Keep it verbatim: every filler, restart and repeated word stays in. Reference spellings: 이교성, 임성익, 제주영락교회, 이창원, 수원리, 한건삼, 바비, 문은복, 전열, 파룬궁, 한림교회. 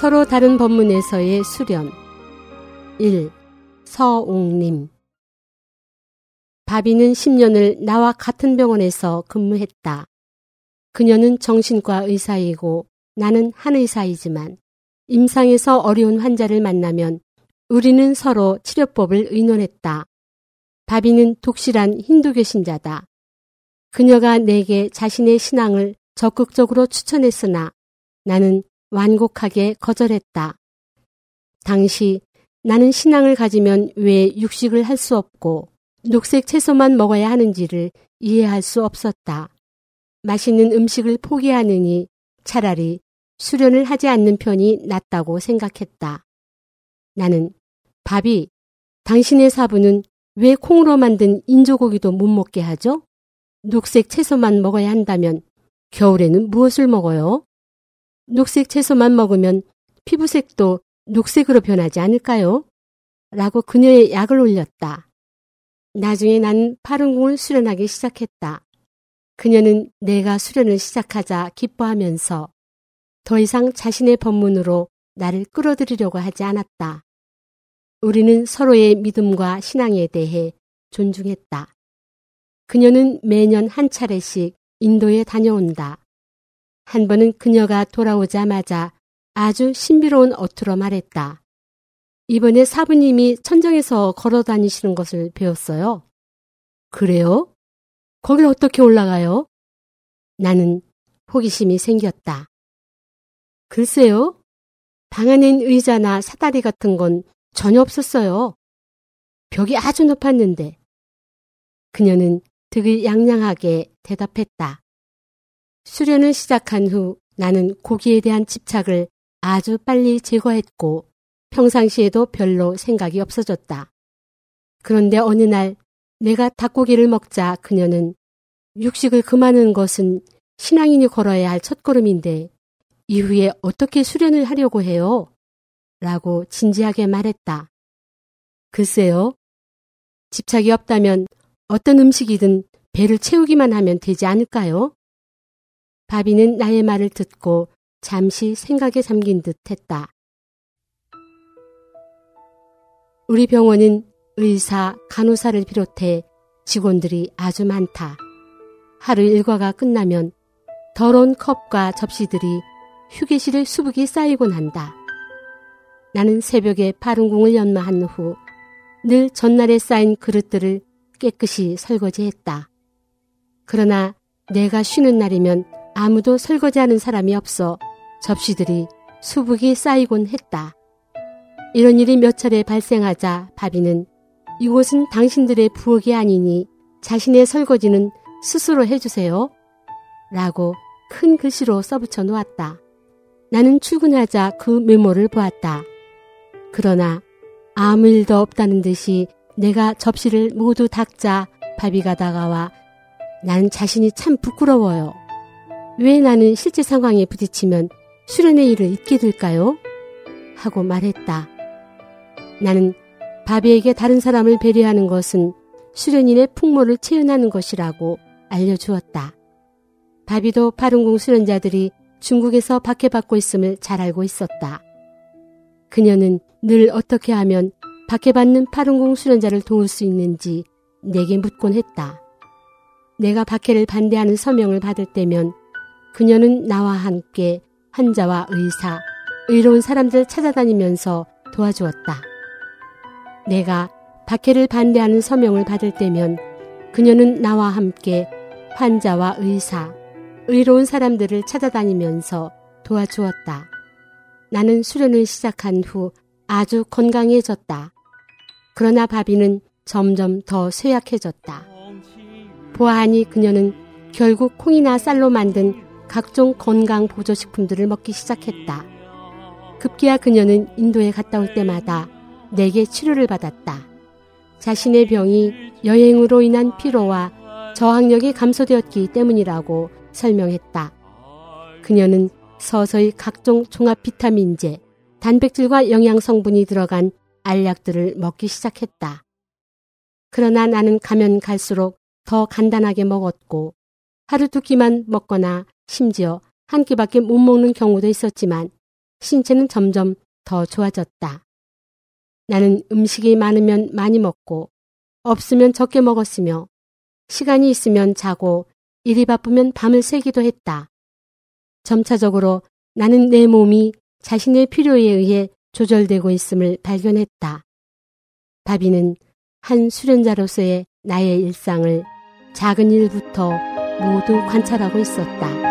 서로 다른 법문에서의 수련. 일. 서옥님. 바비는 십 년을 나와 같은 병원에서 근무했다. 그녀는 정신과 의사이고 나는 한의사이지만 임상에서 어려운 환자를 만나면 우리는 서로 치료법을 의논했다. 바비는 독실한 힌두교 신자다. 그녀가 내게 자신의 신앙을 적극적으로 추천했으나 나는 완곡하게 거절했다. 당시 나는 신앙을 가지면 왜 육식을 할 수 없고 녹색 채소만 먹어야 하는지를 이해할 수 없었다. 맛있는 음식을 포기하느니 차라리 수련을 하지 않는 편이 낫다고 생각했다. 나는 바비, 당신의 사부는 왜 콩으로 만든 인조고기도 못 먹게 하죠? 녹색 채소만 먹어야 한다면 겨울에는 무엇을 먹어요? 녹색 채소만 먹으면 피부색도 녹색으로 변하지 않을까요? 라고 그녀의 약을 올렸다. 나중에 난 파룬궁을 수련하기 시작했다. 그녀는 내가 수련을 시작하자 기뻐하면서 더 이상 자신의 법문으로 나를 끌어들이려고 하지 않았다. 우리는 서로의 믿음과 신앙에 대해 존중했다. 그녀는 매년 한 차례씩 인도에 다녀온다. 한 번은 그녀가 돌아오자마자 아주 신비로운 어투로 말했다. 이번에 사부님이 천정에서 걸어 다니시는 것을 배웠어요. 그래요? 거길 어떻게 올라가요? 나는 호기심이 생겼다. 글쎄요. 방 안엔 의자나 사다리 같은 건 전혀 없었어요. 벽이 아주 높았는데. 그녀는 득을 양양하게 대답했다. 수련을 시작한 후 나는 고기에 대한 집착을 아주 빨리 제거했고 평상시에도 별로 생각이 없어졌다. 그런데 어느 날 내가 닭고기를 먹자 그녀는 육식을 금하는 것은 신앙인이 걸어야 할 첫걸음인데 이후에 어떻게 수련을 하려고 해요? 라고 진지하게 말했다. 글쎄요. 집착이 없다면 어떤 음식이든 배를 채우기만 하면 되지 않을까요? 바비는 나의 말을 듣고 잠시 생각에 잠긴 듯 했다. 우리 병원은 의사, 간호사를 비롯해 직원들이 아주 많다. 하루 일과가 끝나면 더러운 컵과 접시들이 휴게실에 수북이 쌓이곤 한다. 나는 새벽에 파룬궁을 연마한 후 늘 전날에 쌓인 그릇들을 깨끗이 설거지했다. 그러나 내가 쉬는 날이면 아무도 설거지하는 사람이 없어 접시들이 수북이 쌓이곤 했다. 이런 일이 몇 차례 발생하자 바비는 이곳은 당신들의 부엌이 아니니 자신의 설거지는 스스로 해주세요. 라고 큰 글씨로 써붙여 놓았다. 나는 출근하자 그 메모를 보았다. 그러나 아무 일도 없다는 듯이 내가 접시를 모두 닦자 바비가 다가와 난 자신이 참 부끄러워요. 왜 나는 실제 상황에 부딪히면 수련의 일을 잊게 될까요? 하고 말했다. 나는 바비에게 다른 사람을 배려하는 것은 수련인의 풍모를 채운하는 것이라고 알려주었다. 바비도 파룬궁 수련자들이 중국에서 박해받고 있음을 잘 알고 있었다. 그녀는 늘 어떻게 하면 박해받는 파룬궁 수련자를 도울 수 있는지 내게 묻곤 했다. 내가 박해를 반대하는 서명을 받을 때면 그녀는 나와 함께 환자와 의사, 의로운 사람들 찾아다니면서 도와주었다. 내가 박해를 반대하는 서명을 받을 때면 그녀는 나와 함께 환자와 의사, 의로운 사람들을 찾아다니면서 도와주었다. 나는 수련을 시작한 후 아주 건강해졌다. 그러나 바비는 점점 더 쇠약해졌다. 보아하니 그녀는 결국 콩이나 쌀로 만든 각종 건강 보조식품들을 먹기 시작했다. 급기야 그녀는 인도에 갔다 올 때마다 내게 치료를 받았다. 자신의 병이 여행으로 인한 피로와 저항력이 감소되었기 때문이라고 설명했다. 그녀는 서서히 각종 종합 비타민제, 단백질과 영양 성분이 들어간 알약들을 먹기 시작했다. 그러나 나는 가면 갈수록 더 간단하게 먹었고 하루 두 끼만 먹거나 심지어 한 끼밖에 못 먹는 경우도 있었지만 신체는 점점 더 좋아졌다. 나는 음식이 많으면 많이 먹고 없으면 적게 먹었으며 시간이 있으면 자고 일이 바쁘면 밤을 새기도 했다. 점차적으로 나는 내 몸이 자신의 필요에 의해 조절되고 있음을 발견했다. 바비는 한 수련자로서의 나의 일상을 작은 일부터 모두 관찰하고 있었다.